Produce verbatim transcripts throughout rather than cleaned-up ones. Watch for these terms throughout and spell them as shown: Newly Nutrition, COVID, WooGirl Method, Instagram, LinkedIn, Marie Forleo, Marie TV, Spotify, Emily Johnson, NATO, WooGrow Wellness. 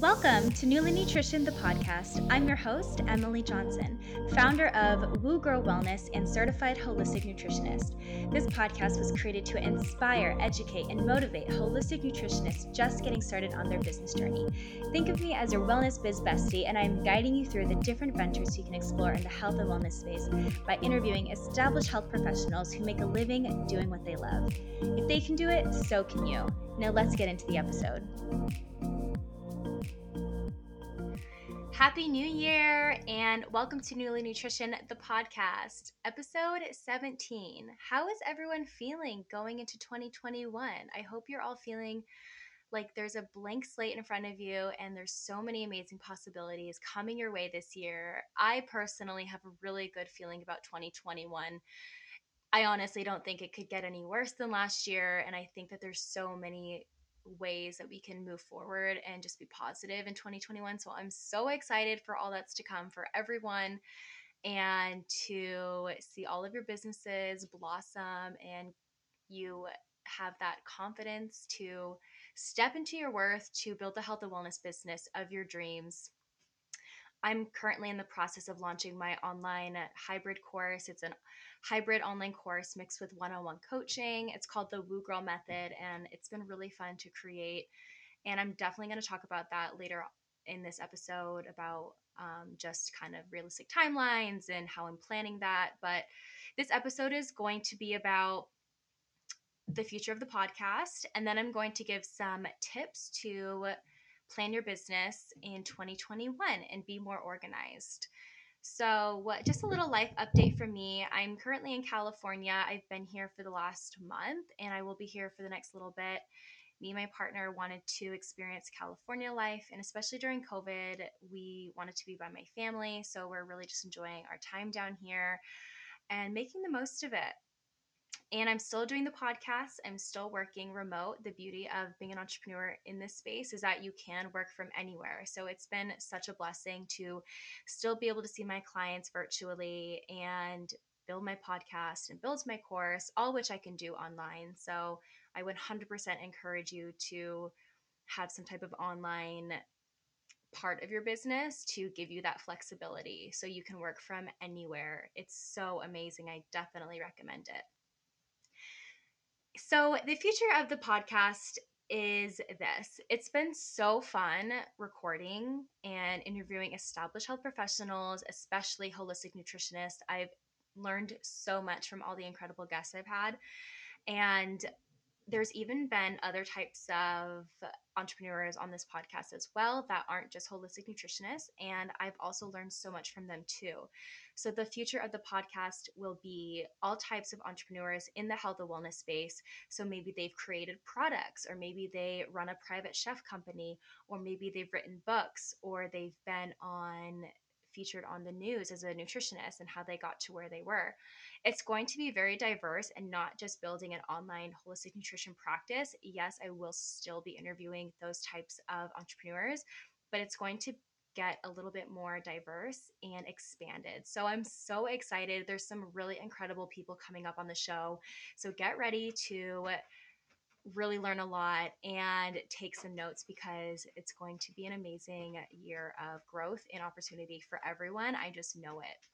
Welcome to Newly Nutrition, the podcast. I'm your host, Emily Johnson, founder of WooGrow Wellness and certified holistic nutritionist. This podcast was created to inspire, educate, and motivate holistic nutritionists just getting started on their business journey. Think of me as your wellness biz bestie, and I'm guiding you through the different ventures you can explore in the health and wellness space by interviewing established health professionals who make a living doing what they love. If they can do it, so can you. Now let's get into the episode. Happy New Year and welcome to Newly Nutrition, the podcast, episode seventeen. How is everyone feeling going into twenty twenty-one? I hope you're all feeling like there's a blank slate in front of you and there's so many amazing possibilities coming your way this year. I personally have a really good feeling about twenty twenty-one. I honestly don't think it could get any worse than last year, and I think that there's so many ways that we can move forward and just be positive in twenty twenty-one. So I'm so excited for all that's to come for everyone and to see all of your businesses blossom and you have that confidence to step into your worth, to build the health and wellness business of your dreams. I'm currently in the process of launching my online hybrid course. It's a hybrid online course mixed with one-on-one coaching. It's called the WooGirl Method, and it's been really fun to create. And I'm definitely going to talk about that later in this episode about um, just kind of realistic timelines and how I'm planning that. But this episode is going to be about the future of the podcast. And then I'm going to give some tips to plan your business in twenty twenty-one and be more organized. So what, just a little life update from me. I'm currently in California. I've been here for the last month and I will be here for the next little bit. Me and my partner wanted to experience California life, and especially during COVID, we wanted to be by my family. So we're really just enjoying our time down here and making the most of it. And I'm still doing the podcast. I'm still working remote. The beauty of being an entrepreneur in this space is that you can work from anywhere. So it's been such a blessing to still be able to see my clients virtually and build my podcast and build my course, all which I can do online. So I would one hundred percent encourage you to have some type of online part of your business to give you that flexibility so you can work from anywhere. It's so amazing. I definitely recommend it. So the future of the podcast is this. It's been so fun recording and interviewing established health professionals, especially holistic nutritionists. I've learned so much from all the incredible guests I've had. And there's even been other types of entrepreneurs on this podcast as well that aren't just holistic nutritionists, and I've also learned so much from them too. So the future of the podcast will be all types of entrepreneurs in the health and wellness space. So maybe they've created products, or maybe they run a private chef company, or maybe they've written books, or they've been on featured on the news as a nutritionist and how they got to where they were. It's going to be very diverse and not just building an online holistic nutrition practice. Yes, I will still be interviewing those types of entrepreneurs, but it's going to get a little bit more diverse and expanded. So I'm so excited. There's some really incredible people coming up on the show. So get ready to really learn a lot and take some notes, because it's going to be an amazing year of growth and opportunity for everyone. I just know it.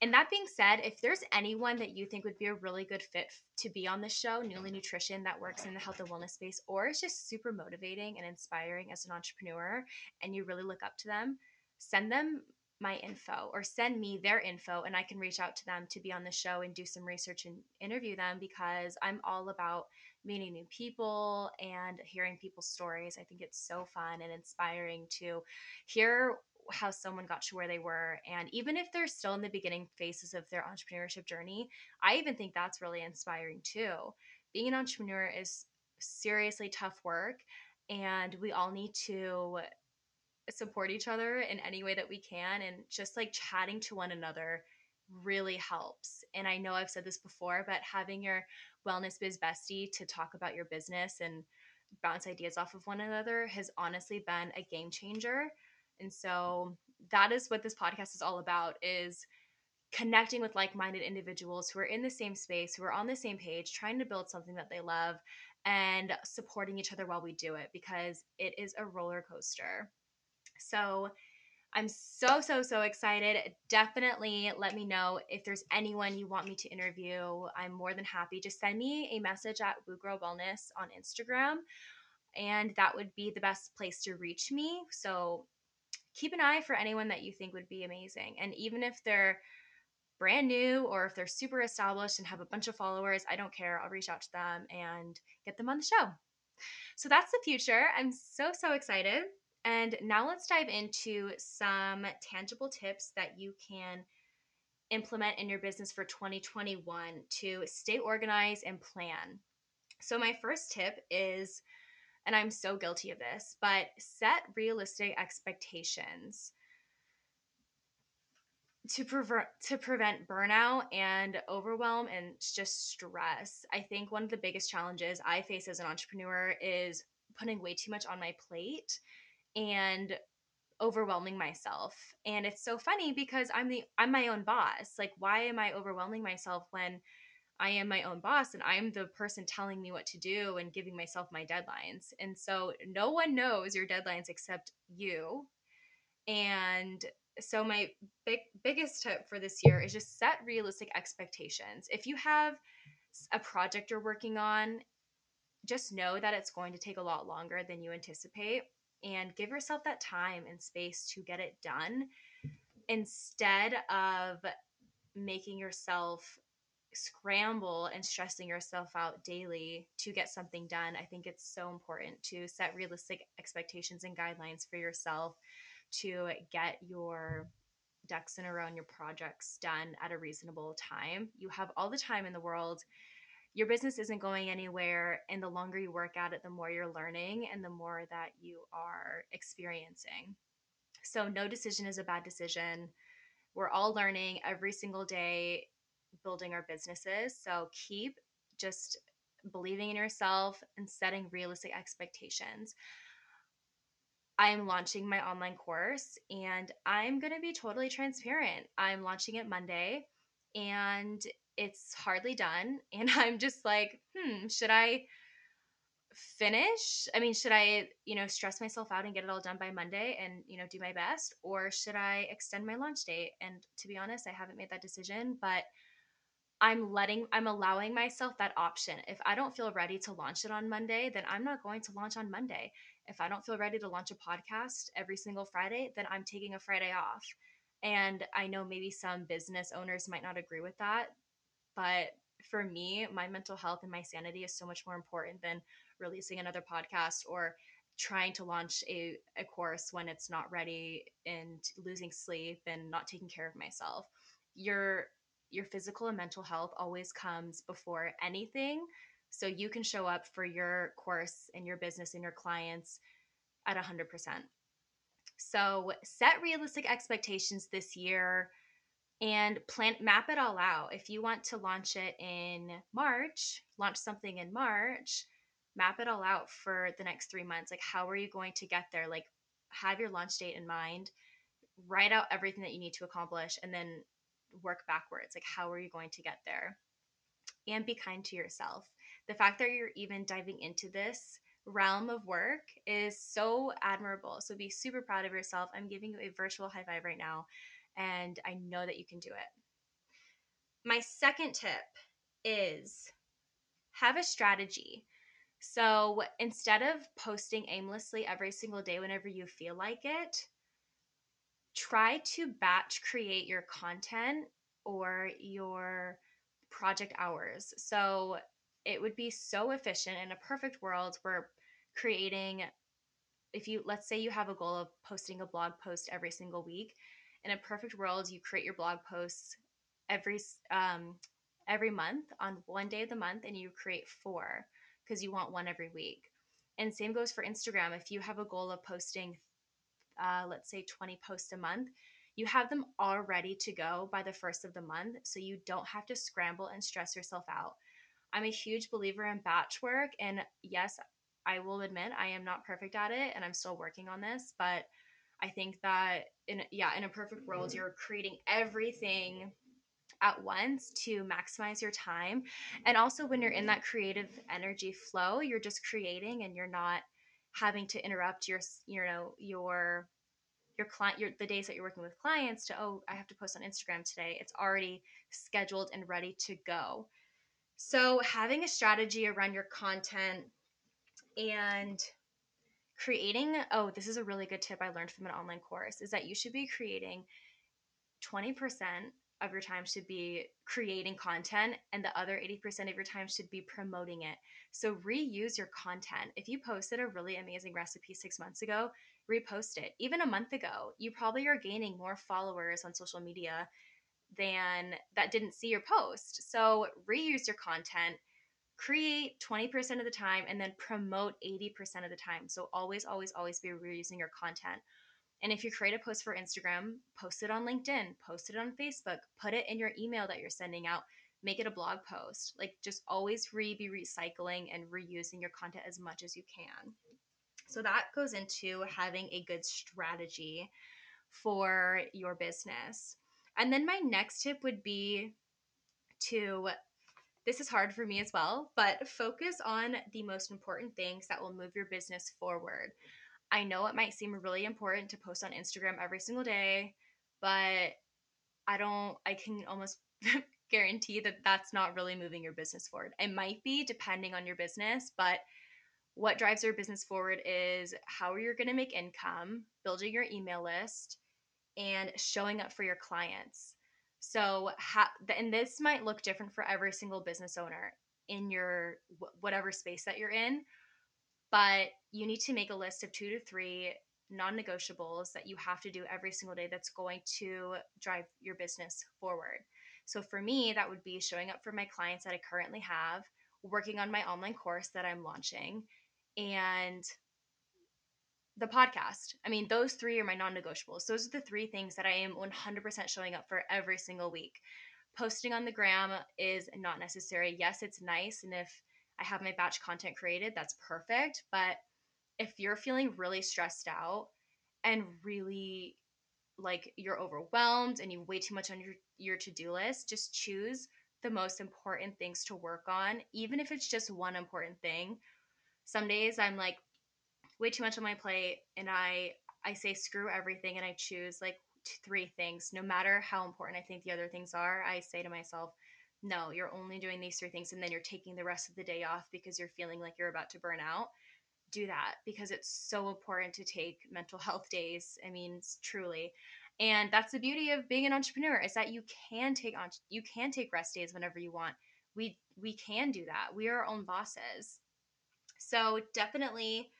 And that being said, if there's anyone that you think would be a really good fit to be on the show, Newly Nutrition, that works in the health and wellness space, or is just super motivating and inspiring as an entrepreneur and you really look up to them, send them my info or send me their info and I can reach out to them to be on the show and do some research and interview them, because I'm all about meeting new people and hearing people's stories. I think it's so fun and inspiring to hear how someone got to where they were. And even if they're still in the beginning phases of their entrepreneurship journey, I even think that's really inspiring too. Being an entrepreneur is seriously tough work, and we all need to support each other in any way that we can, and just like chatting to one another really helps. And I know I've said this before, but having your wellness biz bestie to talk about your business and bounce ideas off of one another has honestly been a game changer. And so that is what this podcast is all about, is connecting with like-minded individuals who are in the same space, who are on the same page, trying to build something that they love, and supporting each other while we do it, because it is a roller coaster. So I'm so, so, so excited. Definitely let me know if there's anyone you want me to interview. I'm more than happy. Just send me a message at WooGrow Wellness on Instagram, and that would be the best place to reach me. So keep an eye for anyone that you think would be amazing. And even if they're brand new or if they're super established and have a bunch of followers, I don't care. I'll reach out to them and get them on the show. So that's the future. I'm so, so excited. And now let's dive into some tangible tips that you can implement in your business for twenty twenty-one to stay organized and plan. So my first tip is, and I'm so guilty of this, but set realistic expectations to prevent to prevent burnout and overwhelm and just stress. I think one of the biggest challenges I face as an entrepreneur is putting way too much on my plate and overwhelming myself. And it's so funny because I'm the I'm my own boss. Like, why am I overwhelming myself when I am my own boss and I'm the person telling me what to do and giving myself my deadlines? And so no one knows your deadlines except you. And so my big biggest tip for this year is just set realistic expectations. If you have a project you're working on, just know that it's going to take a lot longer than you anticipate, and give yourself that time and space to get it done instead of making yourself scramble and stressing yourself out daily to get something done. I think it's so important to set realistic expectations and guidelines for yourself to get your ducks in a row and your projects done at a reasonable time. You have all the time in the world. Your business isn't going anywhere, and the longer you work at it, the more you're learning and the more that you are experiencing. So no decision is a bad decision. We're all learning every single day, building our businesses. So keep just believing in yourself and setting realistic expectations. I'm launching my online course, and I'm going to be totally transparent. I'm launching it Monday, and it's hardly done. And I'm just like, hmm, should I finish? I mean, should I, you know, stress myself out and get it all done by Monday and, you know, do my best? Or should I extend my launch date? And to be honest, I haven't made that decision, but I'm letting, I'm allowing myself that option. If I don't feel ready to launch it on Monday, then I'm not going to launch on Monday. If I don't feel ready to launch a podcast every single Friday, then I'm taking a Friday off. And I know maybe some business owners might not agree with that, but for me, my mental health and my sanity is so much more important than releasing another podcast or trying to launch a, a course when it's not ready and losing sleep and not taking care of myself. You're Your physical and mental health always comes before anything. So you can show up for your course and your business and your clients at one hundred percent. So set realistic expectations this year and plan, map it all out. If you want to launch it in March, launch something in March, map it all out for the next three months. Like, how are you going to get there? Like, have your launch date in mind, write out everything that you need to accomplish, and then work backwards. Like, how are you going to get there? And be kind to yourself. The fact that you're even diving into this realm of work is so admirable. So be super proud of yourself. I'm giving you a virtual high five right now, and I know that you can do it. My second tip is have a strategy. So instead of posting aimlessly every single day whenever you feel like it, try to batch create your content or your project hours. So it would be so efficient. In a perfect world, we're creating, if you, let's say you have a goal of posting a blog post every single week. In a perfect world, you create your blog posts every, um, every month on one day of the month, and you create four because you want one every week. And same goes for Instagram. If you have a goal of posting Uh, let's say twenty posts a month, you have them all ready to go by the first of the month, so you don't have to scramble and stress yourself out. I'm a huge believer in batch work, and yes, I will admit I am not perfect at it, and I'm still working on this, but I think that in yeah in a perfect world, you're creating everything at once to maximize your time. And also when you're in that creative energy flow, you're just creating and you're not having to interrupt your, you know, your, your client, your, the days that you're working with clients to, oh, I have to post on Instagram today. It's already scheduled and ready to go. So having a strategy around your content and creating, oh, this is a really good tip I learned from an online course, is that you should be creating twenty percent of your time should be creating content and the other eighty percent of your time should be promoting it. So reuse your content. If you posted a really amazing recipe six months ago, repost it. Even a month ago, you probably are gaining more followers on social media than that didn't see your post. So reuse your content, create twenty percent of the time, and then promote eighty percent of the time. So always, always, always be reusing your content. And if you create a post for Instagram, post it on LinkedIn, post it on Facebook, put it in your email that you're sending out, make it a blog post. Like, just always re be recycling and reusing your content as much as you can. So that goes into having a good strategy for your business. And then my next tip would be to, this is hard for me as well, but focus on the most important things that will move your business forward. I know it might seem really important to post on Instagram every single day, but I don't, I can almost guarantee that that's not really moving your business forward. It might be depending on your business, but what drives your business forward is how you're going to make income, building your email list, and showing up for your clients. So, ha- and this might look different for every single business owner in your whatever space that you're in, but you need to make a list of two to three non-negotiables that you have to do every single day that's going to drive your business forward. So for me, that would be showing up for my clients that I currently have, working on my online course that I'm launching, and the podcast. I mean, those three are my non-negotiables. Those are the three things that I am one hundred percent showing up for every single week. Posting on the gram is not necessary. Yes, it's nice. And if I have my batch content created, that's perfect. But if you're feeling really stressed out and really like you're overwhelmed and you have way too much on your, your to-do list, just choose the most important things to work on, even if it's just one important thing. Some days I'm like, way too much on my plate, and I I say screw everything, and I choose like two, three things. No matter how important I think the other things are, I say to myself, no, you're only doing these three things, and then you're taking the rest of the day off because you're feeling like you're about to burn out. Do that, because it's so important to take mental health days. I mean, truly. And that's the beauty of being an entrepreneur, is that you can take on you can take rest days whenever you want. We we can do that. We are our own bosses. So definitely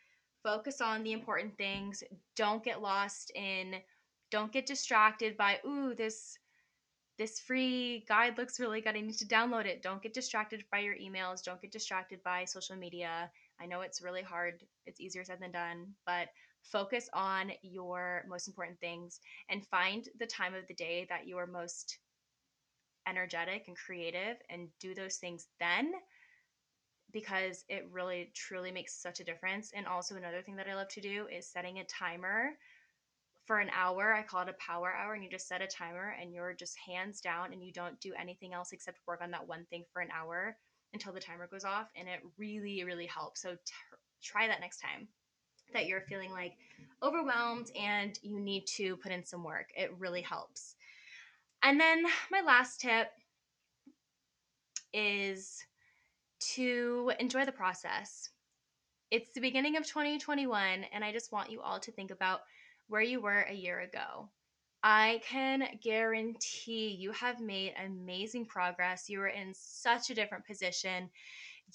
focus on the important things. Don't get lost in, don't get distracted by, ooh, this, this free guide looks really good. I need to download it. Don't get distracted by your emails. Don't get distracted by social media. I know it's really hard. It's easier said than done, but focus on your most important things and find the time of the day that you are most energetic and creative, and do those things then, because it really, truly makes such a difference. And also another thing that I love to do is setting a timer for an hour. I call it a power hour, and you just set a timer and you're just hands down and you don't do anything else except work on that one thing for an hour until the timer goes off. And it really, really helps. So t- try that next time that you're feeling like overwhelmed and you need to put in some work. It really helps. And then my last tip is to enjoy the process. It's the beginning of twenty twenty-one, and I just want you all to think about where you were a year ago. I can guarantee you have made amazing progress. You are in such a different position.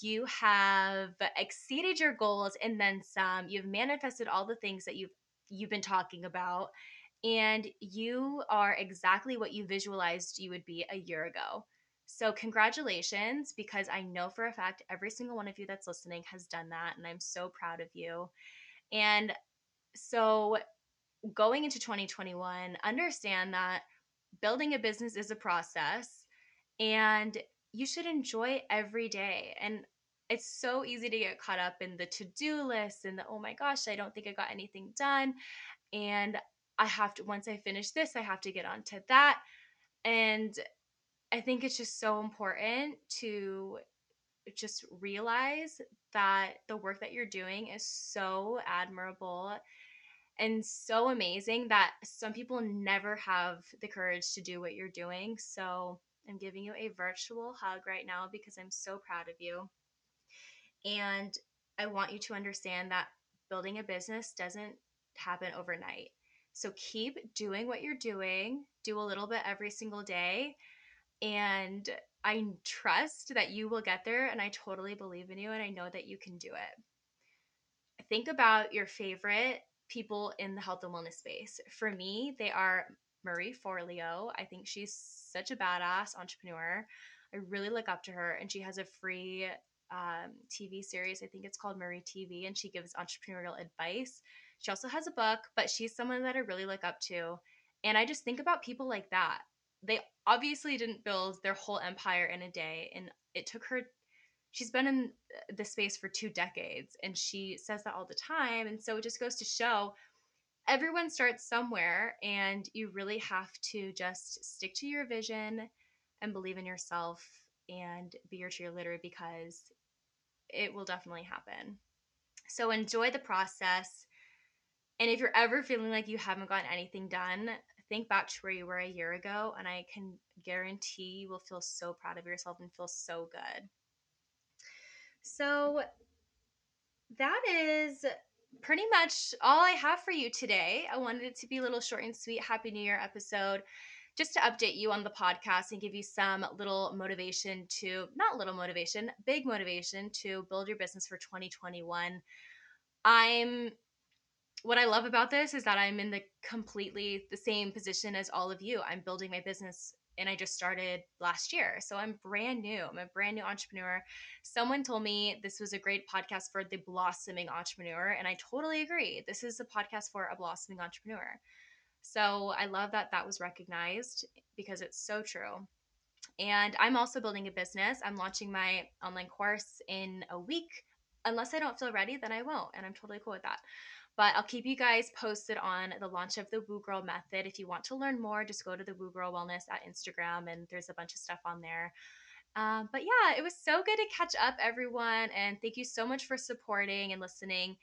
You have exceeded your goals and then some. You've manifested all the things that you've you've been talking about, and you are exactly what you visualized you would be a year ago. So congratulations, because I know for a fact every single one of you that's listening has done that, and I'm so proud of you. And so going into twenty twenty-one, understand that building a business is a process, and you should enjoy every day. And it's so easy to get caught up in the to-do list and the, oh my gosh, I don't think I got anything done. And I have to, once I finish this, I have to get on to that. And I think it's just so important to just realize that the work that you're doing is so admirable and so amazing that some people never have the courage to do what you're doing. So I'm giving you a virtual hug right now because I'm so proud of you. And I want you to understand that building a business doesn't happen overnight. So keep doing what you're doing. Do a little bit every single day. And I trust that you will get there, and I totally believe in you, and I know that you can do it. Think about your favorite people in the health and wellness space. For me, they are Marie Forleo. I think she's such a badass entrepreneur. I really look up to her, and she has a free um, T V series. I think it's called Marie T V, and she gives entrepreneurial advice. She also has a book, but she's someone that I really look up to, and I just think about people like that. They obviously didn't build their whole empire in a day, and it took her, she's been in the space for two decades, and she says that all the time. And so it just goes to show everyone starts somewhere, and you really have to just stick to your vision and believe in yourself and be your cheerleader, because it will definitely happen. So enjoy the process. And if you're ever feeling like you haven't gotten anything done, think back to where you were a year ago, and I can guarantee you will feel so proud of yourself and feel so good. So that is pretty much all I have for you today. I wanted it to be a little short and sweet Happy New Year episode, just to update you on the podcast and give you some little motivation to, not little motivation, big motivation to build your business for twenty twenty-one. I'm What I love about this is that I'm in the completely the same position as all of you. I'm building my business, and I just started last year. So I'm brand new. I'm a brand new entrepreneur. Someone told me this was a great podcast for the blossoming entrepreneur, and I totally agree. This is a podcast for a blossoming entrepreneur. So I love that that was recognized, because it's so true. And I'm also building a business. I'm launching my online course in a week. Unless I don't feel ready, then I won't, and I'm totally cool with that. But I'll keep you guys posted on the launch of the WooGirl Method. If you want to learn more, just go to the WooGirl Wellness at Instagram, and there's a bunch of stuff on there. Um, but yeah, it was so good to catch up, everyone, and thank you so much for supporting and listening.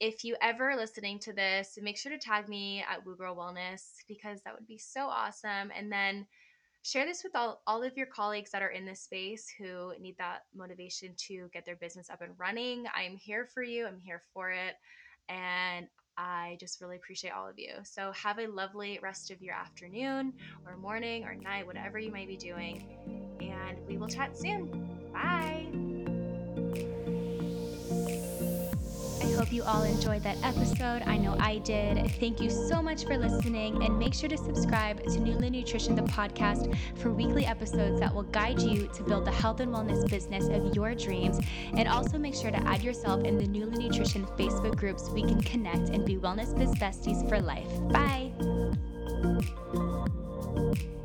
If you ever listening to this, make sure to tag me at WooGirl Wellness, because that would be so awesome. And then share this with all, all of your colleagues that are in this space who need that motivation to get their business up and running. I'm here for you. I'm here for it. And I just really appreciate all of you. So have a lovely rest of your afternoon or morning or night, whatever you may be doing. And we will chat soon. Bye. I hope you all enjoyed that episode. I know I did. Thank you so much for listening, and make sure to subscribe to Newly Nutrition, the podcast, for weekly episodes that will guide you to build the health and wellness business of your dreams. And also make sure to add yourself in the Newly Nutrition Facebook group so we can connect and be Wellness Biz Besties for life. Bye.